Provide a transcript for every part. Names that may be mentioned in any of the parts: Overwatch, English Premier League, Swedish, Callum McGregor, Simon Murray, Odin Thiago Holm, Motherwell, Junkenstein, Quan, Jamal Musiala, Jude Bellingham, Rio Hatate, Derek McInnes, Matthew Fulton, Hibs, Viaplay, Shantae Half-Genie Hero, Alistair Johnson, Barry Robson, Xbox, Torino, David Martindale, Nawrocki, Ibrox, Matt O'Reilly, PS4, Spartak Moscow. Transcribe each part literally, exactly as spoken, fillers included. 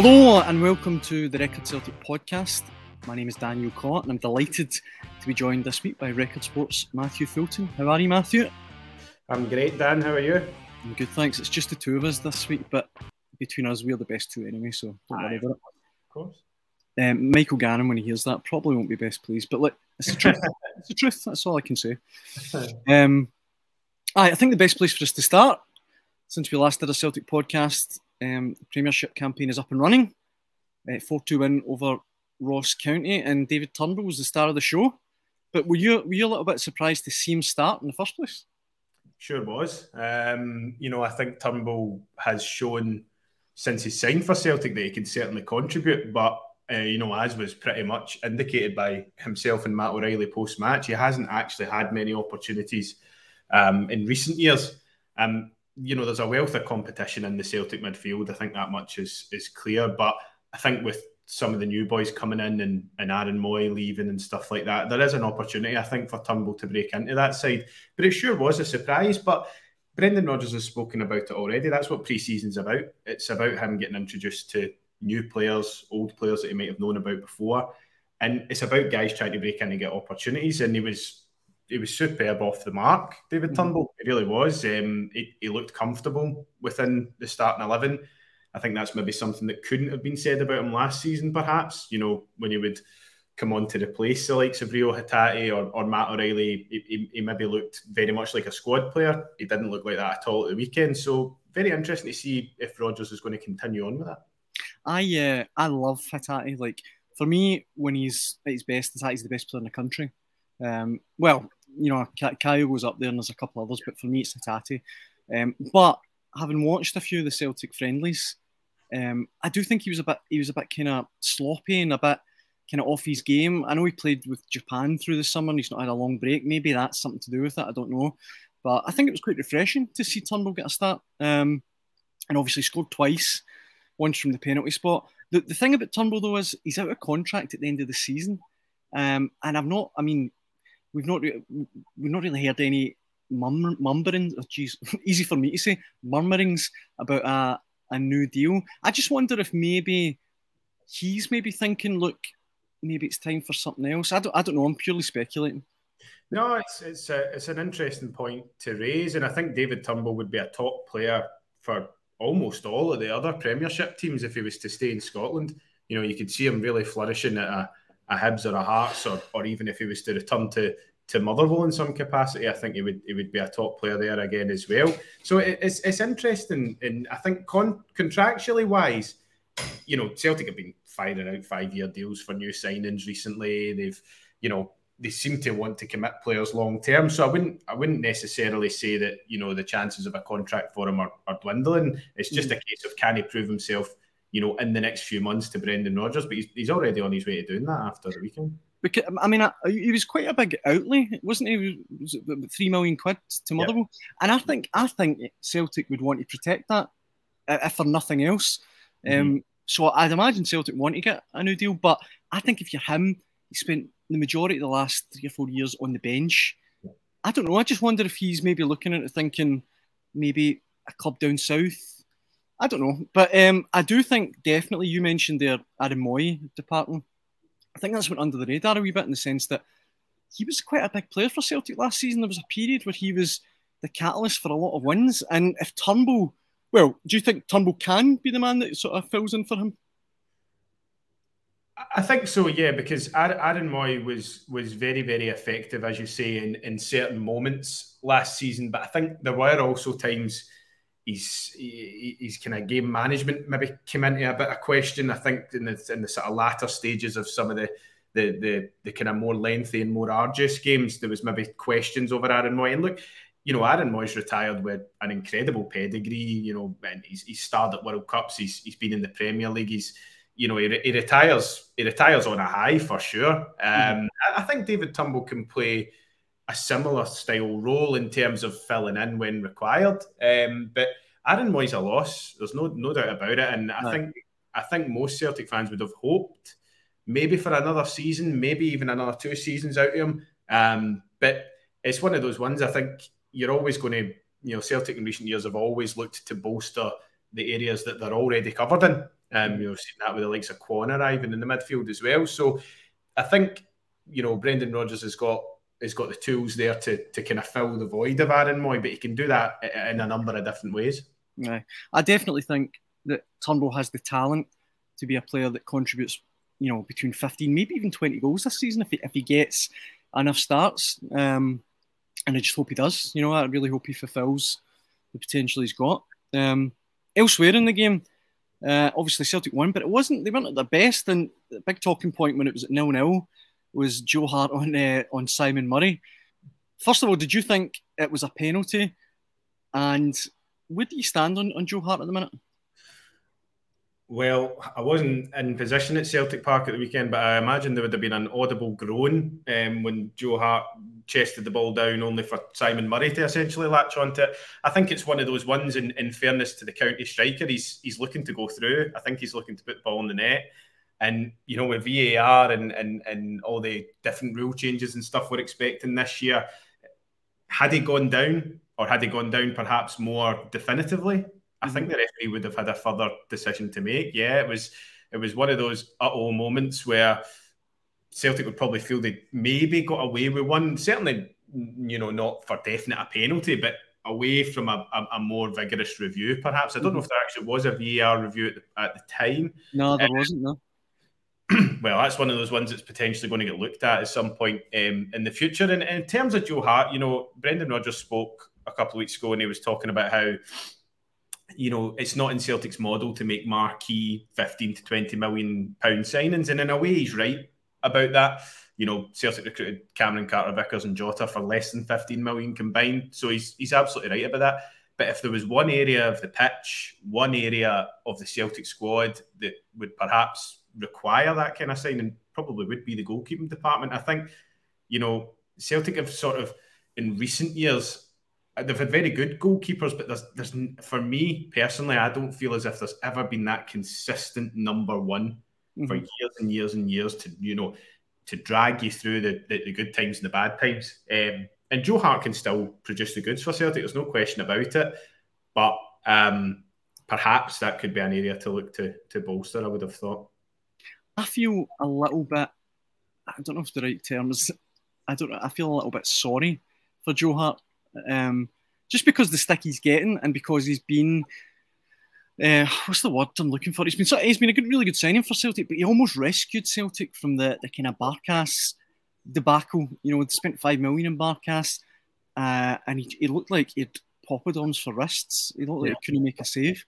Hello and welcome to the Record Celtic podcast. My name is Daniel Caw and I'm delighted to be joined this week by Record Sport's Matthew Fulton. How are you, Matthew? I'm great, Dan. How are you? I'm good, thanks. It's just the two of us this week, but between us, we're the best two anyway, so don't worry about it. Of course. Um, Michael Gannon, when he hears that, probably won't be best pleased. But look, it's the truth. It's the truth. That's all I can say. Um, I, I think the best place for us to start, since we last did a Celtic podcast, um, the Premiership campaign is up and running. four two uh, win over Ross County, and David Turnbull was the star of the show. But were you were you a little bit surprised to see him start in the first place? Sure was. Um, you know, I think Turnbull has shown since he signed for Celtic that he can certainly contribute, but Uh, you know, as was pretty much indicated by himself and Matt O'Reilly post-match, he hasn't actually had many opportunities um, in recent years. Um, you know, there's a wealth of competition in the Celtic midfield. I think that much is is clear. But I think with some of the new boys coming in and, and Aaron Mooy leaving and stuff like that, there is an opportunity, I think, for Turnbull to break into that side. But it sure was a surprise. But Brendan Rodgers has spoken about it already. That's what pre-season's about. It's about him getting introduced to new players, old players that he might have known about before. And it's about guys trying to break in and get opportunities. And he was he was superb off the mark, David Turnbull. He really was. Um, he, he looked comfortable within the starting eleven. I think that's maybe something that couldn't have been said about him last season, perhaps. You know, when he would come on to replace the likes of Rio Hatate or, or Matt O'Reilly, he, he, he maybe looked very much like a squad player. He didn't look like that at all at the weekend. So very interesting to see if Rodgers is going to continue on with that. I uh, I love Hatate. Like, for me, when he's at his best, Hatate's the best player in the country. Um, well, you know, Kyogo's up there and there's a couple others, but for me, it's Hatate. Um, but having watched a few of the Celtic friendlies, um, I do think he was a bit he was a bit kind of sloppy and a bit kind of off his game. I know he played with Japan through the summer and he's not had a long break. Maybe that's something to do with it. I don't know. But I think it was quite refreshing to see Turnbull get a start. Um, and obviously scored twice. Once from the penalty spot. The the thing about Turnbull, though, is he's out of contract at the end of the season. Um, and I've not, I mean, we've not re- we've not really heard any mum- mumberings, oh, geez, easy for me to say, murmurings about a, a new deal. I just wonder if maybe he's maybe thinking, look, maybe it's time for something else. I don't, I don't know, I'm purely speculating. No, it's, it's, a, it's an interesting point to raise. And I think David Turnbull would be a top player for almost all of the other Premiership teams if he was to stay in Scotland. You know, you could see him really flourishing at a, a Hibs or a Hearts, or, or even if he was to return to, to Motherwell in some capacity, I think he would he would be a top player there again as well. So it, it's it's interesting, and I think con- contractually wise, you know, Celtic have been firing out five-year deals for new signings recently. They've, you know, they seem to want to commit players long term, so I wouldn't, I wouldn't necessarily say that, you know, the chances of a contract for him are, are dwindling. It's just mm. a case of can he prove himself, you know, in the next few months to Brendan Rodgers. But he's he's already on his way to doing that after the weekend. Because, I mean, I, he was quite a big outlay, wasn't he? Was it three million quid to Motherwell? Yep. And I think I think Celtic would want to protect that, if for nothing else. Mm. Um, so I'd imagine Celtic want to get a new deal, but I think if you're him, he spent the majority of the last three or four years on the bench. I don't know. I just wonder if he's maybe looking at it thinking maybe a club down south. I don't know. But um, I do think definitely you mentioned there Aaron Mooy departing. I think that's went under the radar a wee bit in the sense that he was quite a big player for Celtic last season. There was a period where he was the catalyst for a lot of wins. And if Turnbull, well, do you think Turnbull can be the man that sort of fills in for him? I think so, yeah, because Aaron Mooy was was very, very effective, as you say, in, in certain moments last season. But I think there were also times he's, he, he's kind of game management maybe came into a bit of question, I think, in the, in the sort of latter stages of some of the, the the the kind of more lengthy and more arduous games, there was maybe questions over Aaron Mooy. And look, you know, Aaron Mooy's retired with an incredible pedigree, you know, and he's, he's starred at World Cups, he's he's been in the Premier League, he's, you know, he, he retires he retires on a high for sure. Um, mm-hmm. I, I think David Turnbull can play a similar style role in terms of filling in when required. Um, but Aaron Mooy's a loss. There's no no doubt about it. And I no. think I think most Celtic fans would have hoped maybe for another season, maybe even another two seasons out of him. Um, but it's one of those ones, I think you're always going to, you know, Celtic in recent years have always looked to bolster the areas that they're already covered in. Um, you've seen that with the likes of Quan arriving in the midfield as well. So I think, you know, Brendan Rodgers has got has got the tools there to to kind of fill the void of Aaron Mooy, but he can do that in a number of different ways. Yeah. I definitely think that Turnbull has the talent to be a player that contributes, you know, between fifteen, maybe even twenty goals this season if he, if he gets enough starts. Um, and I just hope he does. You know, I really hope he fulfills the potential he's got. Um, elsewhere in the game, uh, obviously Celtic won, but it wasn't, they weren't at their best. And the big talking point when it was at nil-nil was Joe Hart on uh, on Simon Murray. First of all, did you think it was a penalty? And where do you stand on, on Joe Hart at the minute? Well, I wasn't in position at Celtic Park at the weekend, but I imagine there would have been an audible groan um, when Joe Hart chested the ball down only for Simon Murray to essentially latch onto it. I think it's one of those ones, in, in fairness to the county striker, he's he's looking to go through. I think he's looking to put the ball in the net. And, you know, with V A R and, and, and all the different rule changes and stuff we're expecting this year, had he gone down, or had he gone down perhaps more definitively, I think the referee would have had a further decision to make. Yeah, it was it was one of those uh-oh moments where Celtic would probably feel they maybe got away with one. Certainly, you know, not for definite a penalty, but away from a, a, a more vigorous review, perhaps. I don't mm-hmm. know if there actually was a V A R review at the, at the time. No, there um, wasn't, no. Well, that's one of those ones that's potentially going to get looked at at some point um, in the future. And, and in terms of Joe Hart, you know, Brendan Rodgers spoke a couple of weeks ago and he was talking about how, you know, it's not in Celtic's model to make marquee fifteen to twenty million pounds signings. And in a way, he's right about that. You know, Celtic recruited Cameron Carter-Vickers and Jota for less than fifteen million pounds combined. So he's he's absolutely right about that. But if there was one area of the pitch, one area of the Celtic squad that would perhaps require that kind of signing, probably would be the goalkeeping department. I think, you know, Celtic have sort of, in recent years, they've had very good goalkeepers, but there's, there's, for me personally, I don't feel as if there's ever been that consistent number one mm-hmm. for years and years and years to, you know, to drag you through the, the, the good times and the bad times. Um, and Joe Hart can still produce the goods for Celtic. There's no question about it. But um, perhaps that could be an area to look to to bolster, I would have thought. I feel a little bit, I don't know if the right term is, I don't know, I feel a little bit sorry for Joe Hart. Um, just because the stick he's getting and because he's been uh, what's the word I'm looking for he's been so, he's been a good, really good signing for Celtic, but he almost rescued Celtic from the, the kind of Barkas debacle. You know, he spent five million in Barkas uh, and he, he looked like he'd poppadoms for wrists. He looked like yeah. he couldn't make a save.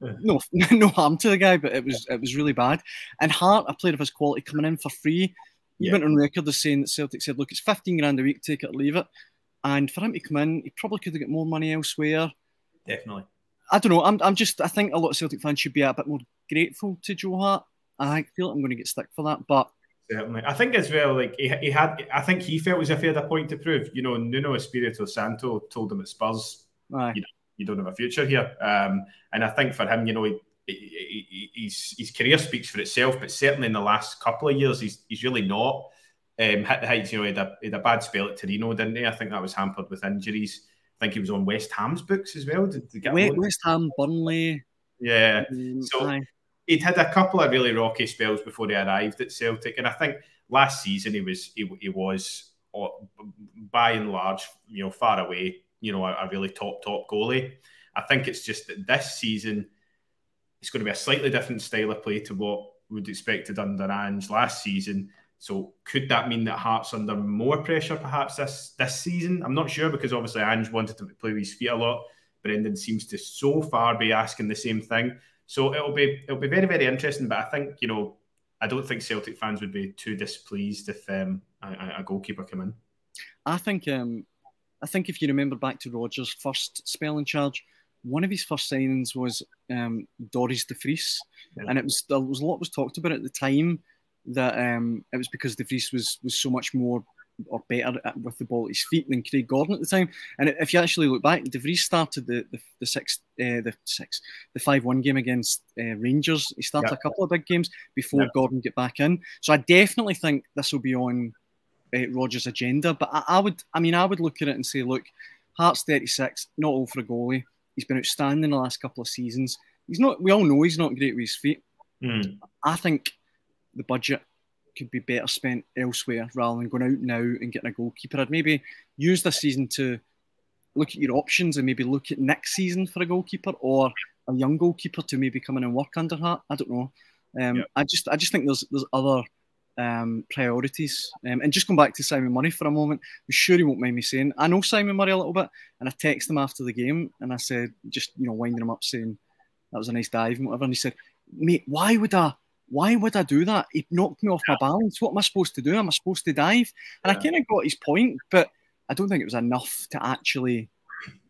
yeah. no no harm to the guy, but it was it was really bad. And Hart, a player of his quality, coming in for free, he yeah. went on record as saying that Celtic said, look, it's fifteen grand a week, take it or leave it. And for him to come in, he probably could have got more money elsewhere. Definitely. I don't know. I'm I'm just, I think a lot of Celtic fans should be a bit more grateful to Joe Hart. I feel like I'm going to get stick for that, but... Certainly. I think as well, like, he, he had, I think he felt as if he had a point to prove. You know, Nuno Espirito Santo told him at Spurs, Aye. you know, you don't have a future here. Um, and I think for him, you know, he, he, he, he's, his career speaks for itself, but certainly in the last couple of years, he's he's really not... Um, hit the heights. You know, he had, a, he had a bad spell at Torino, didn't he? I think that was hampered with injuries. I think he was on West Ham's books as well. Did, did get West, West Ham, Burnley. Yeah. Um, so aye. he'd had a couple of really rocky spells before he arrived at Celtic, and I think last season he was he, he was by and large, you know, far away, you know, a, a really top top goalie. I think it's just that this season it's going to be a slightly different style of play to what we'd expected under Ange last season. So could that mean that Hart's under more pressure perhaps this, this season? I'm not sure, because obviously Ange wanted to play with his feet a lot. Brendan seems to so far be asking the same thing. So it'll be it'll be very, very interesting. But I think, you know, I don't think Celtic fans would be too displeased if um, a, a goalkeeper came in. I think um, I think if you remember back to Rodgers' first spell in charge, one of his first signings was um, Doris De Vries, yeah. and it was there was a lot was talked about at the time that um, it was because De Vries was was so much more or better at, with the ball at his feet than Craig Gordon at the time. And if you actually look back, De Vries started the the, the six uh, the six the five one game against uh, Rangers. He started yeah. a couple of big games before yeah. Gordon got back in. So I definitely think this will be on uh, Rodgers' agenda. But I, I would, I mean, I would look at it and say, look, Hart's thirty-six, not all for a goalie. He's been outstanding the last couple of seasons. He's not. We all know he's not great with his feet. Mm. I think the budget could be better spent elsewhere rather than going out now and getting a goalkeeper. I'd maybe use this season to look at your options and maybe look at next season for a goalkeeper or a young goalkeeper to maybe come in and work under Hart. I don't know. Um, yeah. I just I just think there's there's other um, priorities. Um, and just going back to Simon Murray for a moment, I'm sure he won't mind me saying, I know Simon Murray a little bit, and I texted him after the game and I said, just, you know, winding him up saying that was a nice dive and whatever. And he said, mate, why would I Why would I do that? It knocked me off my balance. What am I supposed to do? Am I supposed to dive? And yeah. I kind of got his point, but I don't think it was enough to actually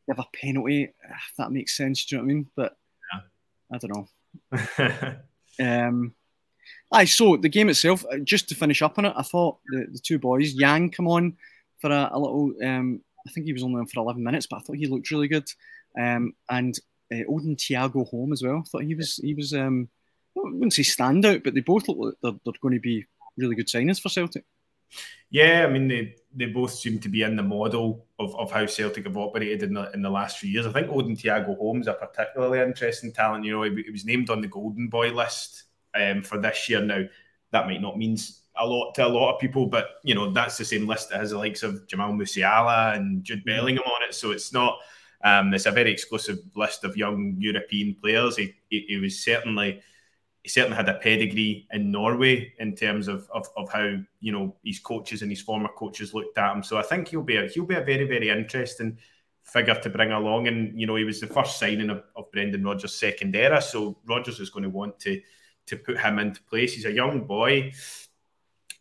give a penalty, if that makes sense. Do you know what I mean? But yeah. I don't know. um, aye, so the game itself, just to finish up on it, I thought the, the two boys, Yang, come on for a, a little, um, I think he was only on for eleven minutes, but I thought he looked really good. Um, and uh, Odin Thiago Holm as well. I thought he was, he was, um, I wouldn't say standout, but they both look like they're, they're going to be really good signings for Celtic. Yeah, I mean, they, they both seem to be in the model of, of how Celtic have operated in the, in the last few years. I think Odin Thiago Holm is a particularly interesting talent. You know, he, he was named on the Golden Boy list um, for this year. Now, that might not mean a lot to a lot of people, but, you know, that's the same list that has the likes of Jamal Musiala and Jude Bellingham on it, so it's not... Um, it's a very exclusive list of young European players. He, he, he was certainly... He certainly had a pedigree in Norway in terms of, of of how, you know, his coaches and his former coaches looked at him. So I think he'll be a, he'll be a very, very interesting figure to bring along. And, you know, he was the first signing of, of Brendan Rodgers' second era. So Rodgers is going to want to to put him into place. He's a young boy.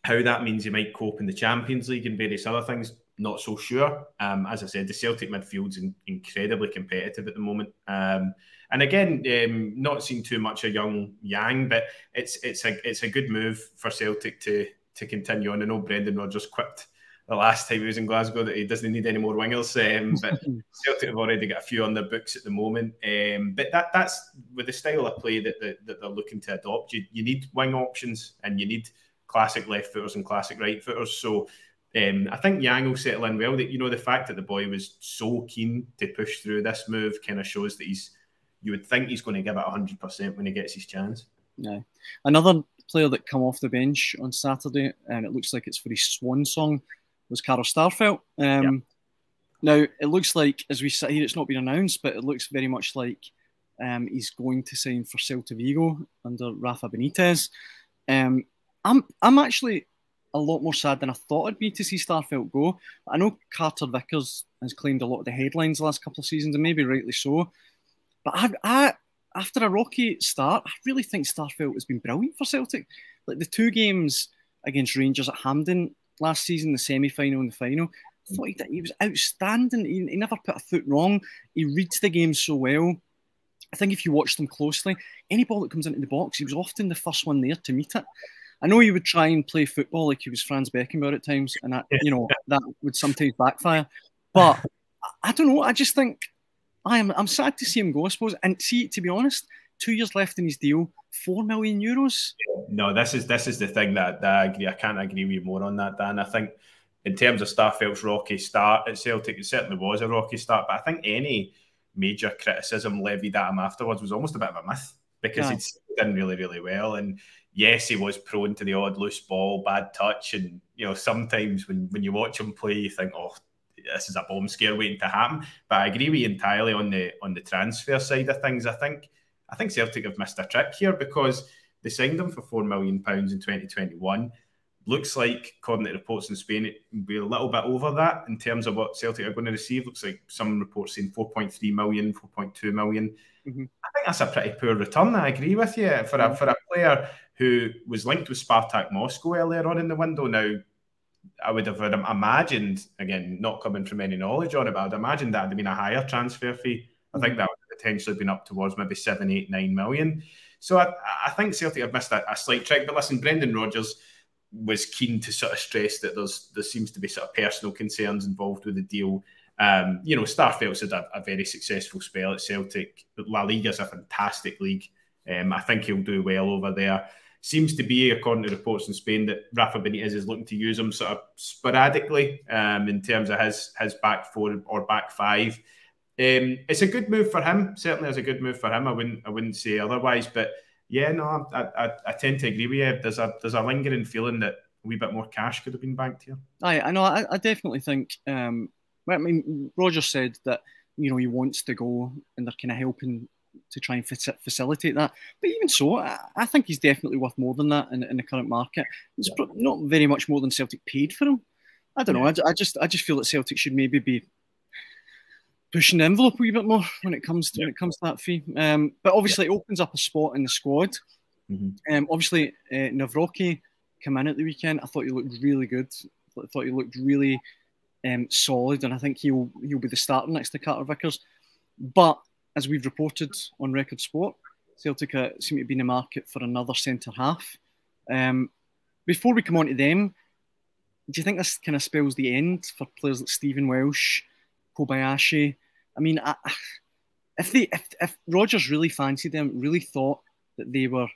How that means he might cope in the Champions League and various other things, not so sure. Um, as I said, the Celtic midfield's in, incredibly competitive at the moment. Um, And again, um, not seen too much of young Yang, but it's it's a it's a good move for Celtic to to continue on. I know Brendan Rodgers quipped the last time he was in Glasgow that he doesn't need any more wingers, um, but Celtic have already got a few on their books at the moment. Um, but that that's with the style of play that that, that they're looking to adopt. You, you need wing options and you need classic left footers and classic right footers. So um, I think Yang will settle in well. That, you know, the fact that the boy was so keen to push through this move kind of shows that he's. You would think he's going to give it one hundred percent when he gets his chance. Yeah. Another player that come off the bench on Saturday, and it looks like it's for his swan song, was Carol Starfelt. Um, yeah. Now, it looks like, as we sit here, it's not been announced, but it looks very much like um, he's going to sign for Celta Vigo under Rafa Benitez. Um, I'm I'm actually a lot more sad than I thought I'd be to see Starfelt go. I know Carter-Vickers has claimed a lot of the headlines the last couple of seasons, and maybe rightly so. But I, I, after a rocky start, I really think Starfelt has been brilliant for Celtic. Like the two games against Rangers at Hampden last season, the semi-final and the final, I thought he, did, he was outstanding. He, he never put a foot wrong. He reads the game so well. I think if you watch them closely, any ball that comes into the box, he was often the first one there to meet it. I know he would try and play football like he was Franz Beckenbauer at times, and that, you know, that would sometimes backfire. But I don't know. I just think... I'm I'm sad to see him go, I suppose. And see, to be honest, two years left in his deal, four million euros. No, this is this is the thing that, that I agree. I can't agree with you more on that, Dan. I think in terms of Starfelt's rocky start at Celtic, it certainly was a rocky start. But I think any major criticism levied at him afterwards was almost a bit of a myth because yeah. he'd done really, really well. And yes, he was prone to the odd loose ball, bad touch, and you know sometimes when, when you watch him play, you think, oh. This is a bomb scare waiting to happen. But I agree with you entirely on the on the transfer side of things. I think I think Celtic have missed a trick here because they signed him for four million pounds in twenty twenty-one. looks like, according to reports in Spain, it will be a little bit over that in terms of what Celtic are going to receive. Looks like some reports saying four point three million, four point two million. Mm-hmm. I think that's a pretty poor return. I agree with you. For a, for a player who was linked with Spartak Moscow earlier on in the window, now I would have imagined, again, not coming from any knowledge on it, but I'd imagine that would have been a higher transfer fee. I think that would have potentially been up towards maybe seven, eight, nine million. So I, I think Celtic have missed a, a slight trick. But listen, Brendan Rodgers was keen to sort of stress that there's there seems to be sort of personal concerns involved with the deal. Um, you know, Starfelt's had a, a very successful spell at Celtic. La Liga's a fantastic league. Um, I think he'll do well over there. Seems to be, according to reports in Spain, that Rafa Benitez is looking to use him sort of sporadically um, in terms of his his back four or back five. Um, it's a good move for him. Certainly, it's a good move for him. I wouldn't I wouldn't say otherwise. But yeah, no, I I, I tend to agree with you. There's a there's a lingering feeling that a wee bit more cash could have been banked here. I I know. I, I definitely think. Um, I mean, Roger said that you know he wants to go, and they're kind of helping to try and facilitate that. But even so, I think he's definitely worth more than that in, in the current market. It's yeah. not very much more than Celtic paid for him. I don't yeah. know. I, I just I just feel that Celtic should maybe be pushing the envelope a wee bit more when it comes to yeah. when it comes to that fee. Um, but obviously, yeah. it opens up a spot in the squad. Mm-hmm. Um, obviously, uh, Nawrocki came in at the weekend. I thought he looked really good. I thought he looked really um, solid, and I think he'll he'll be the starter next to Carter-Vickers. But as we've reported on Record Sport, Celtic uh, seem to be in the market for another centre-half. Um, before we come on to them, do you think this kind of spells the end for players like Stephen Welsh, Kobayashi? I mean, I, if they, if, if Rodgers really fancied them, really thought that they were,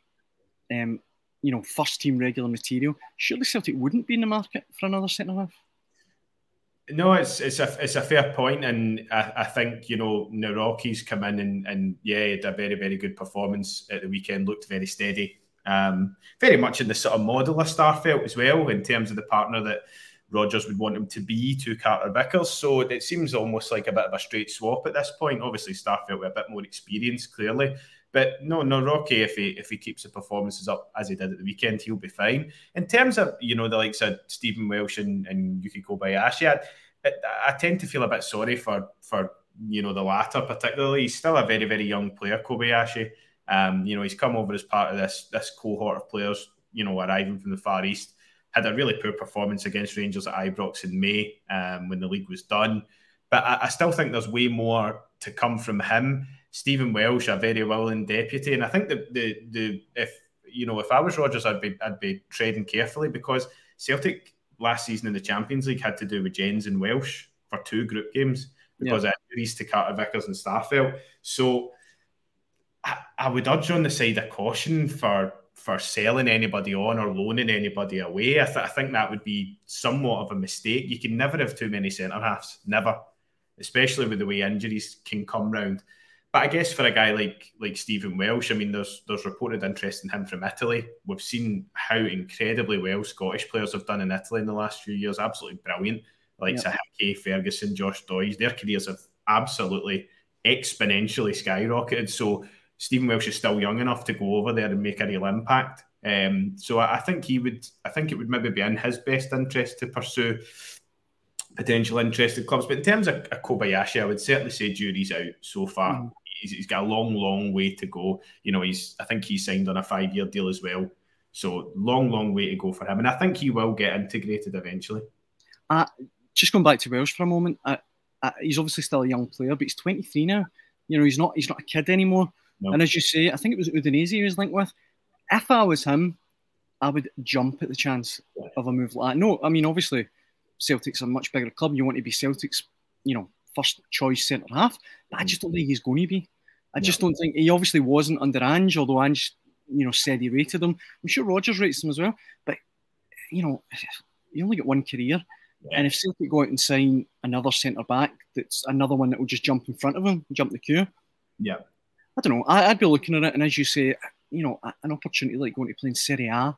um, you know, first-team regular material, surely Celtic wouldn't be in the market for another centre-half? No, it's it's a it's a fair point, and I, I think you know Nawrocki's come in and, and yeah, had a very very good performance at the weekend. Looked very steady, um, very much in the sort of model of Starfelt as well in terms of the partner that Rodgers would want him to be to Carter-Vickers. So it seems almost like a bit of a straight swap at this point. Obviously, Starfelt with a bit more experience, clearly. But no, Nawrocki, if he if he keeps the performances up as he did at the weekend, he'll be fine. In terms of, you know, the likes of Stephen Welsh and, and Yuki Kobayashi, I, I, I tend to feel a bit sorry for, for, you know, the latter particularly. He's still a very, very young player, Kobayashi. Um, you know, he's come over as part of this, this cohort of players, you know, arriving from the Far East. Had a really poor performance against Rangers at Ibrox in May um, when the league was done. But I, I still think there's way more to come from him. Stephen Welsh, a very willing deputy, and I think the the the if you know if I was Rodgers, I'd be I'd be treading carefully because Celtic last season in the Champions League had to do with Jens and Welsh for two group games because yeah. of injuries to Carter-Vickers and Starfelt. So I, I would urge on the side of caution for for selling anybody on or loaning anybody away. I, th- I think that would be somewhat of a mistake. You can never have too many centre halves, never, especially with the way injuries can come round. But I guess for a guy like like Stephen Welsh, I mean, there's there's reported interest in him from Italy. We've seen how incredibly well Scottish players have done in Italy in the last few years. Absolutely brilliant. Like yep. Sahake, Ferguson, Josh Doyes, their careers have absolutely exponentially skyrocketed. So Stephen Welsh is still young enough to go over there and make a real impact. Um, so I, I think he would. I think it would maybe be in his best interest to pursue potential interested clubs. But in terms of Kobayashi, I would certainly say jury's out so far. Mm. He's, he's got a long, long way to go. You know, he's I think he signed on a five-year deal as well. So long, long way to go for him. And I think he will get integrated eventually. Uh, just going back to Welsh for a moment, uh, uh, he's obviously still a young player, but he's twenty-three now. You know, he's not he's not a kid anymore. No. And as you say, I think it was Udinese he was linked with. If I was him, I would jump at the chance yeah. of a move like that. No, I mean, obviously, Celtic's a much bigger club. You want to be Celtic's, you know, first choice centre-half. But I just don't think he's going to be. I just yeah. don't think... He obviously wasn't under Ange, although Ange, you know, said he rated him. I'm sure Rodgers rates him as well. But, you know, you only get one career. Yeah. And if Celtic go out and sign another centre-back, that's another one that will just jump in front of him, jump the queue. Yeah. I don't know. I, I'd be looking at it, and as you say, you know, an opportunity like going to play in Serie A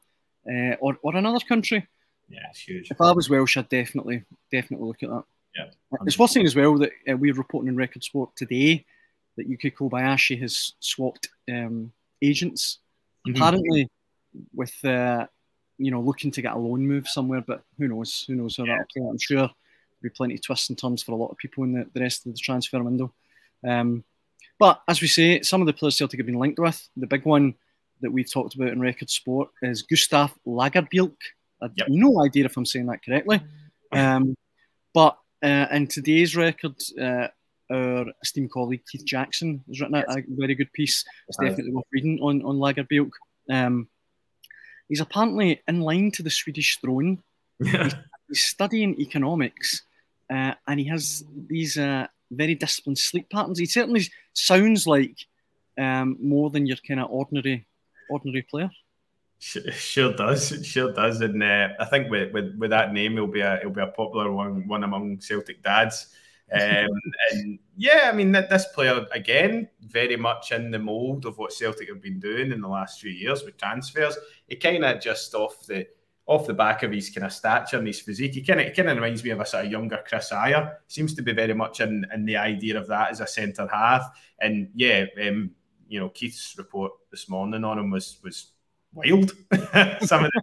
uh, or, or another country. Yeah, it's huge. If I was Welsh, I'd definitely, definitely look at that. Yeah, one hundred percent. It's worth saying as well that uh, we're reporting in Record Sport today that Yuki Kobayashi has swapped um, agents. Mm-hmm. Apparently, with uh, you know, looking to get a loan move somewhere, but who knows? Who knows how yeah. that'll play out. I'm sure there'll be plenty of twists and turns for a lot of people in the, the rest of the transfer window. Um, but as we say, some of the players Celtic have been linked with. The big one that we've talked about in Record Sport is Gustaf Lagerbielke. I have yep. no idea if I'm saying that correctly. Um, but uh, in today's record, uh, our esteemed colleague Keith Jackson has written yes. a very good piece. It's uh, definitely worth reading on, on Lagerbielke. Um, he's apparently in line to the Swedish throne. Yeah. He's, he's studying economics, uh, and he has these uh, very disciplined sleep patterns. He certainly sounds like um, more than your kind of ordinary, ordinary player. Sure does, it sure does, and uh, I think with, with, with that name, it'll be a it'll be a popular one one among Celtic dads. Um, and yeah, I mean that this player again, very much in the mould of what Celtic have been doing in the last few years with transfers. He kind of just off the off the back of his kind of stature and his physique, he kind of kind of reminds me of a sort of younger Chris Iyer. Seems to be very much in, in the idea of that as a centre half. And yeah, um, you know, Keith's report this morning on him was was. wild. Some of the,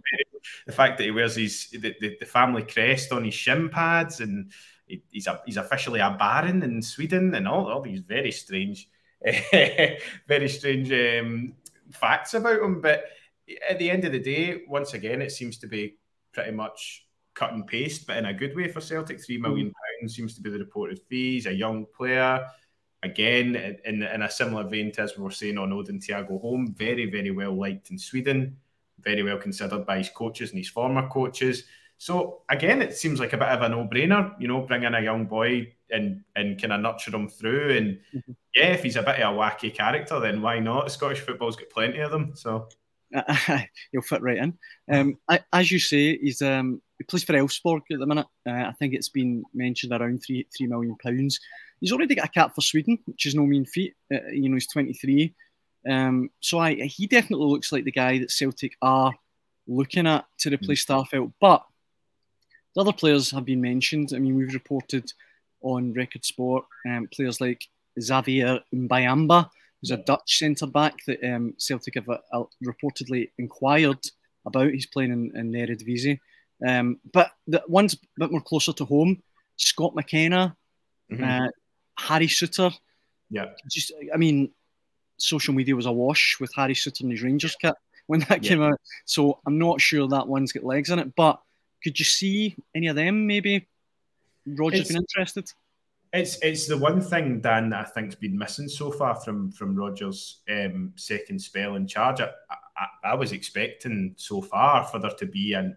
the fact that he wears his the, the, the family crest on his shin pads, and he, he's a, he's officially a baron in Sweden, and all, all these very strange, very strange um, facts about him. But at the end of the day, once again, it seems to be pretty much cut and paste, but in a good way for Celtic. Three million pounds seems to be the reported fee. He's a young player. Again, in, in a similar vein to as we were saying on Odin Thiago Holm, very, very well liked in Sweden, very well considered by his coaches and his former coaches. So, again, it seems like a bit of a no-brainer, you know, bring in a young boy and, and kind of nurture him through. And, mm-hmm. yeah, if he's a bit of a wacky character, then why not? Scottish football's got plenty of them, so... He'll fit right in. Um, I, as you say, he's um, he plays for Elfsborg at the minute. Uh, I think it's been mentioned around three three million pounds. He's already got a cap for Sweden, which is no mean feat. Uh, you know, he's twenty-three. Um, so I, he definitely looks like the guy that Celtic are looking at to replace mm-hmm. Starfelt. But the other players have been mentioned. I mean, we've reported on Record Sport um, players like Xavier Mbayamba, who's a Dutch centre-back that um, Celtic have uh, reportedly inquired about. He's playing in, in the Eredivisie. Um, but the one's a bit more closer to home. Scott McKenna, mm-hmm. uh, Harry Souttar. Yeah. Just, I mean, social media was awash with Harry Souttar and his Rangers kit when that yeah. came out. So I'm not sure that one's got legs in it. But could you see any of them maybe? Roger's been interested? It's it's the one thing, Dan, that I think's been missing so far from from Rodgers' um, second spell in charge. I, I, I was expecting so far for there to be an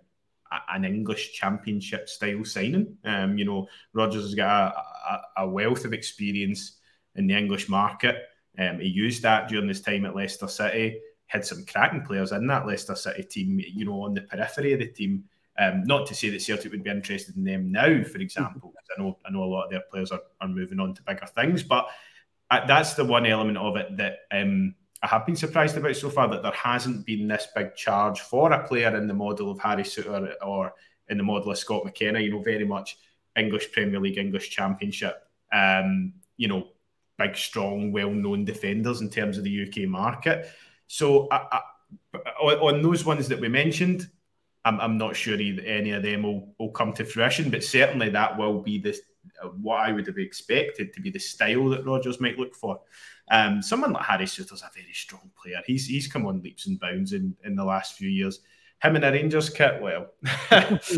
an English Championship style signing. Um, you know, Rodgers has got a, a, a wealth of experience in the English market. Um, he used that during his time at Leicester City. Had some cracking players in that Leicester City team. You know, on the periphery of the team. Um, not to say that Celtic would be interested in them now, for example, because I know I know a lot of their players are, are moving on to bigger things, but I, that's the one element of it that um, I have been surprised about so far, that there hasn't been this big charge for a player in the model of Harry Souttar or in the model of Scott McKenna, you know, very much English Premier League, English Championship, um, you know, big, strong, well-known defenders in terms of the U K market. So I, I, on, on those ones that we mentioned, I'm, I'm not sure any of them will, will come to fruition, but certainly that will be this, what I would have expected to be the style that Rodgers might look for. Um, someone like Harry Souttar's a very strong player. He's he's come on leaps and bounds in, in the last few years. Him in a Rangers kit, well, that's,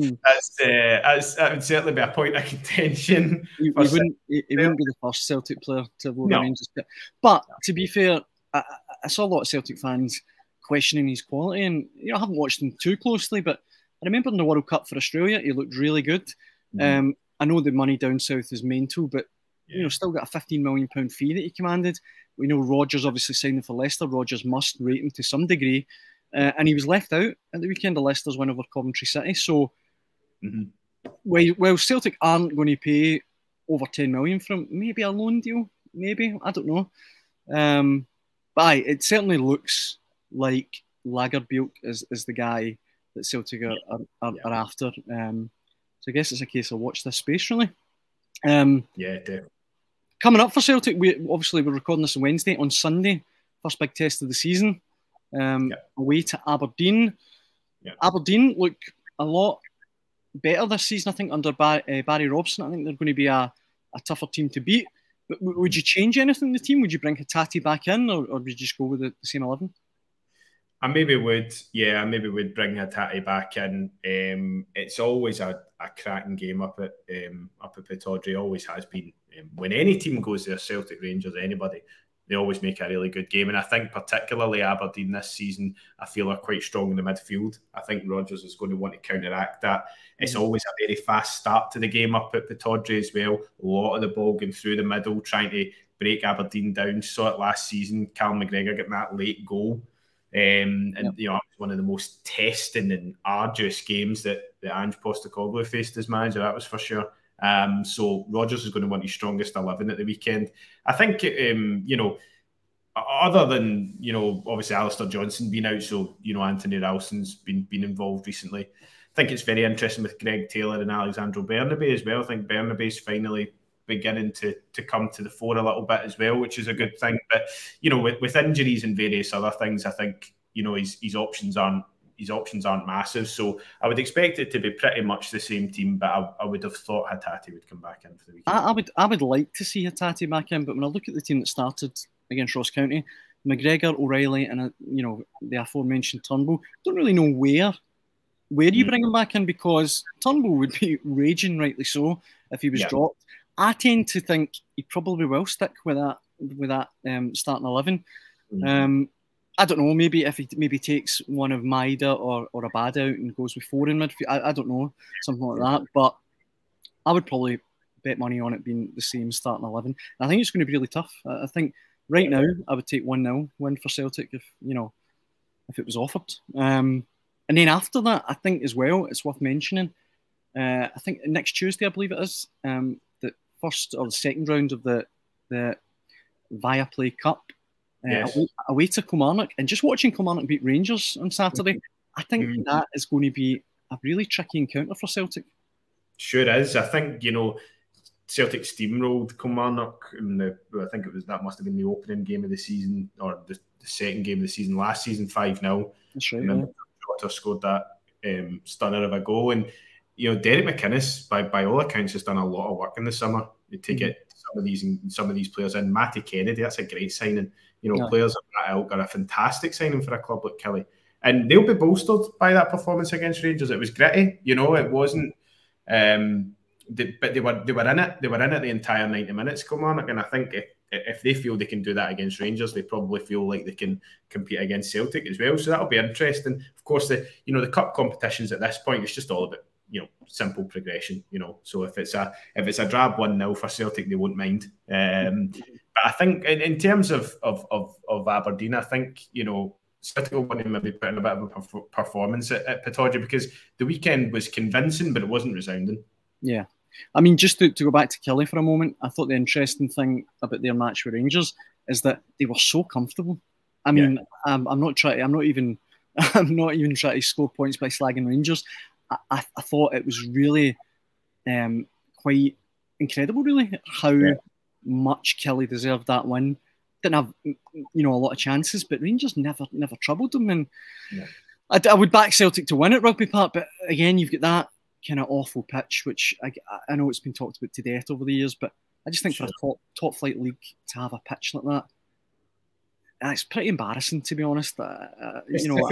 uh, that's, that would certainly be a point of contention. He, he, wouldn't, he, he wouldn't be the first Celtic player to wear no. a Rangers kit. But to be fair, I, I saw a lot of Celtic fans questioning his quality, and you know I haven't watched him too closely, but I remember in the World Cup for Australia he looked really good. Mm-hmm. Um, I know the money down south is mental, but yeah. you know still got a fifteen million pounds fee that he commanded. We know Rodgers obviously signing for Leicester. Rodgers must rate him to some degree, uh, and he was left out at the weekend of Leicester's win over Coventry City. So, mm-hmm. while, while Celtic aren't going to pay over ten million pounds for him, maybe a loan deal, maybe I don't know. Um, but aye, it certainly looks like Lagerbielke is, is the guy that Celtic are, are, are, yeah. are after. Um, so I guess it's a case of watch this space, really. Um, yeah, definitely. Coming up for Celtic, we obviously we're recording this on Wednesday. On Sunday, first big test of the season, um, yeah. away to Aberdeen. Yeah. Aberdeen look a lot better this season, I think, under Bar- uh, Barry Robson. I think they're going to be a, a tougher team to beat. But w- would you change anything in the team? Would you bring Hatate back in, or, or would you just go with the, the same eleven? I maybe would, yeah, I maybe would bring Hatate back in. Um, it's always a, a cracking game up at um, up at Pittodrie, always has been. Um, when any team goes there, Celtic, Rangers, anybody, they always make a really good game. And I think particularly Aberdeen this season, I feel are quite strong in the midfield. I think Rodgers is going to want to counteract that. It's always a very fast start to the game up at Pittodrie as well. A lot of the ball going through the middle, trying to break Aberdeen down. Saw it last season, Callum McGregor getting that late goal. Um, and, yep. you know, it was one of the most testing and arduous games that, that Ange Postecoglou faced as manager, that was for sure. Um, so Rodgers is going to want his strongest eleven at the weekend. I think, um, you know, other than, you know, obviously Alistair Johnson being out, so, you know, Anthony Ralston's been, been involved recently. I think it's very interesting with Greg Taylor and Alexandro Bernabe as well. I think Bernabe's finally beginning to to come to the fore a little bit as well, which is a good thing. But, you know, with, with injuries and various other things, I think, you know, his his options aren't his options aren't massive. So I would expect it to be pretty much the same team, but I, I would have thought Hatate would come back in for the weekend. I, I would I would like to see Hatate back in, but when I look at the team that started against Ross County, McGregor, O'Reilly, and, you know, the aforementioned Turnbull, don't really know where where you mm. bring him back in, because Turnbull would be raging, rightly so, if he was yeah. dropped. I tend to think he probably will stick with that with that um, starting eleven. Mm. Um, I don't know. Maybe if he maybe takes one of Maida or or Abad out and goes with four in midfield. I, I don't know, something like that. But I would probably bet money on it being the same starting eleven. And I think it's going to be really tough. I, I think right now I would take one nil win for Celtic if you know if it was offered. Um, and then after that, I think as well it's worth mentioning. Uh, I think next Tuesday, I believe it is. Um, First or the second round of the the Viaplay Cup, uh, yes. away, away to Kilmarnock, and just watching Kilmarnock beat Rangers on Saturday, I think mm-hmm. that is going to be a really tricky encounter for Celtic. Sure is. I think you know Celtic steamrolled Kilmarnock, in the, I think it was that must have been the opening game of the season or the, the second game of the season last season, five nil. That's right. And then yeah. Jota scored that um, stunner of a goal. And you know, Derek McInnes, by, by all accounts, has done a lot of work in the summer to mm-hmm. get some of these some of these players in. Matty Kennedy, that's a great signing. You know, yeah. players like that ilk are a fantastic signing for a club like Kelly. And they'll be bolstered by that performance against Rangers. It was gritty, you know, it wasn't um, they, but they were they were in it. They were in it the entire ninety minutes, Kilmarnock. And I think if, if they feel they can do that against Rangers, they probably feel like they can compete against Celtic as well. So that'll be interesting. Of course, the you know, the cup competitions at this point, it's just all about you know, simple progression, you know. So if it's a if it's a drab one nil for Celtic, they won't mind. Um, but I think in, in terms of, of of of Aberdeen, I think, you know, Celtic will want to maybe put in a bit of a performance at, at Pittodrie because the weekend was convincing, but it wasn't resounding. Yeah. I mean, just to, to go back to Kelly for a moment, I thought the interesting thing about their match with Rangers is that they were so comfortable. I mean, yeah. um, I'm not trying, I'm not even, I'm not even trying to score points by slagging Rangers. I, I thought it was really um, quite incredible, really, how yeah. much Kelly deserved that win. Didn't have, you know, a lot of chances, but Rangers never never troubled them. And yeah. I, I would back Celtic to win at Rugby Park, but again, you've got that kind of awful pitch, which I, I know it's been talked about to death over the years, but I just think sure. for a top, top flight league to have a pitch like that, it's pretty embarrassing, to be honest. Uh, you know.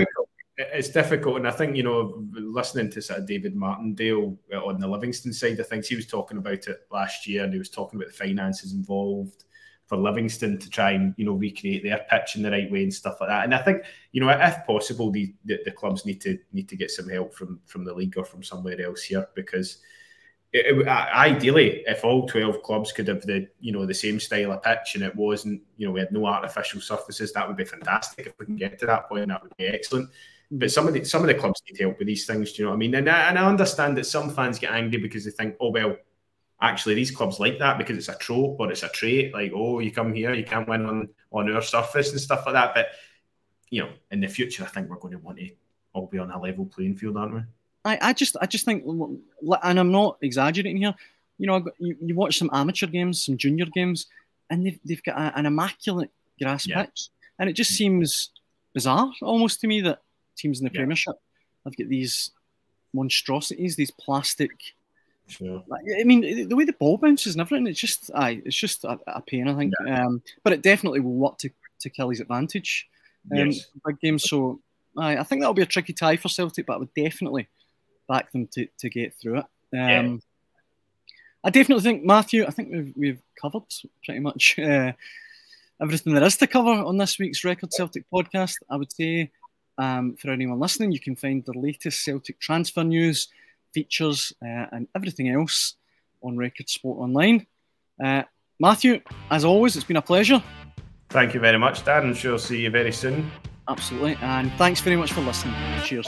It's difficult, and I think, you know, listening to sort of David Martindale on the Livingston side of things, he was talking about it last year, and he was talking about the finances involved for Livingston to try and, you know, recreate their pitch in the right way and stuff like that. And I think, you know, if possible, the, the, the clubs need to need to get some help from, from the league or from somewhere else here, because it, it, ideally, if all twelve clubs could have the, you know, the same style of pitch and it wasn't, you know, we had no artificial surfaces, that would be fantastic. If we can get to that point, that would be excellent. But some of the some of the clubs need help with these things, do you know what I mean? And I, and I understand that some fans get angry because they think, oh, well, actually, these clubs like that because it's a trope or it's a trait. Like, oh, you come here, you can't win on, on our surface and stuff like that. But, you know, in the future, I think we're going to want to all be on a level playing field, aren't we? I, I just I just think, and I'm not exaggerating here, you know, you, you watch some amateur games, some junior games, and they've, they've got a, an immaculate grass yeah. pitch. And it just seems bizarre almost to me that teams in the yeah. Premiership I've got these monstrosities, these plastic. Sure. I mean, the way the ball bounces and everything, it's just, aye, it's just a, a pain, I think. Yeah. Um, but it definitely will work to, to Kelly's advantage. Um, yes. Big game, so aye, I think that'll be a tricky tie for Celtic, but I would definitely back them to, to get through it. Um, yeah. I definitely think, Matthew, I think we've, we've covered pretty much uh, everything there is to cover on this week's Record Celtic podcast. I would say, um, for anyone listening, you can find the latest Celtic transfer news, features uh, and everything else on Record Sport Online. Uh, Matthew, as always, it's been a pleasure. Thank you very much, Dan. I'm sure I'll see you very soon. Absolutely. And thanks very much for listening. Cheers.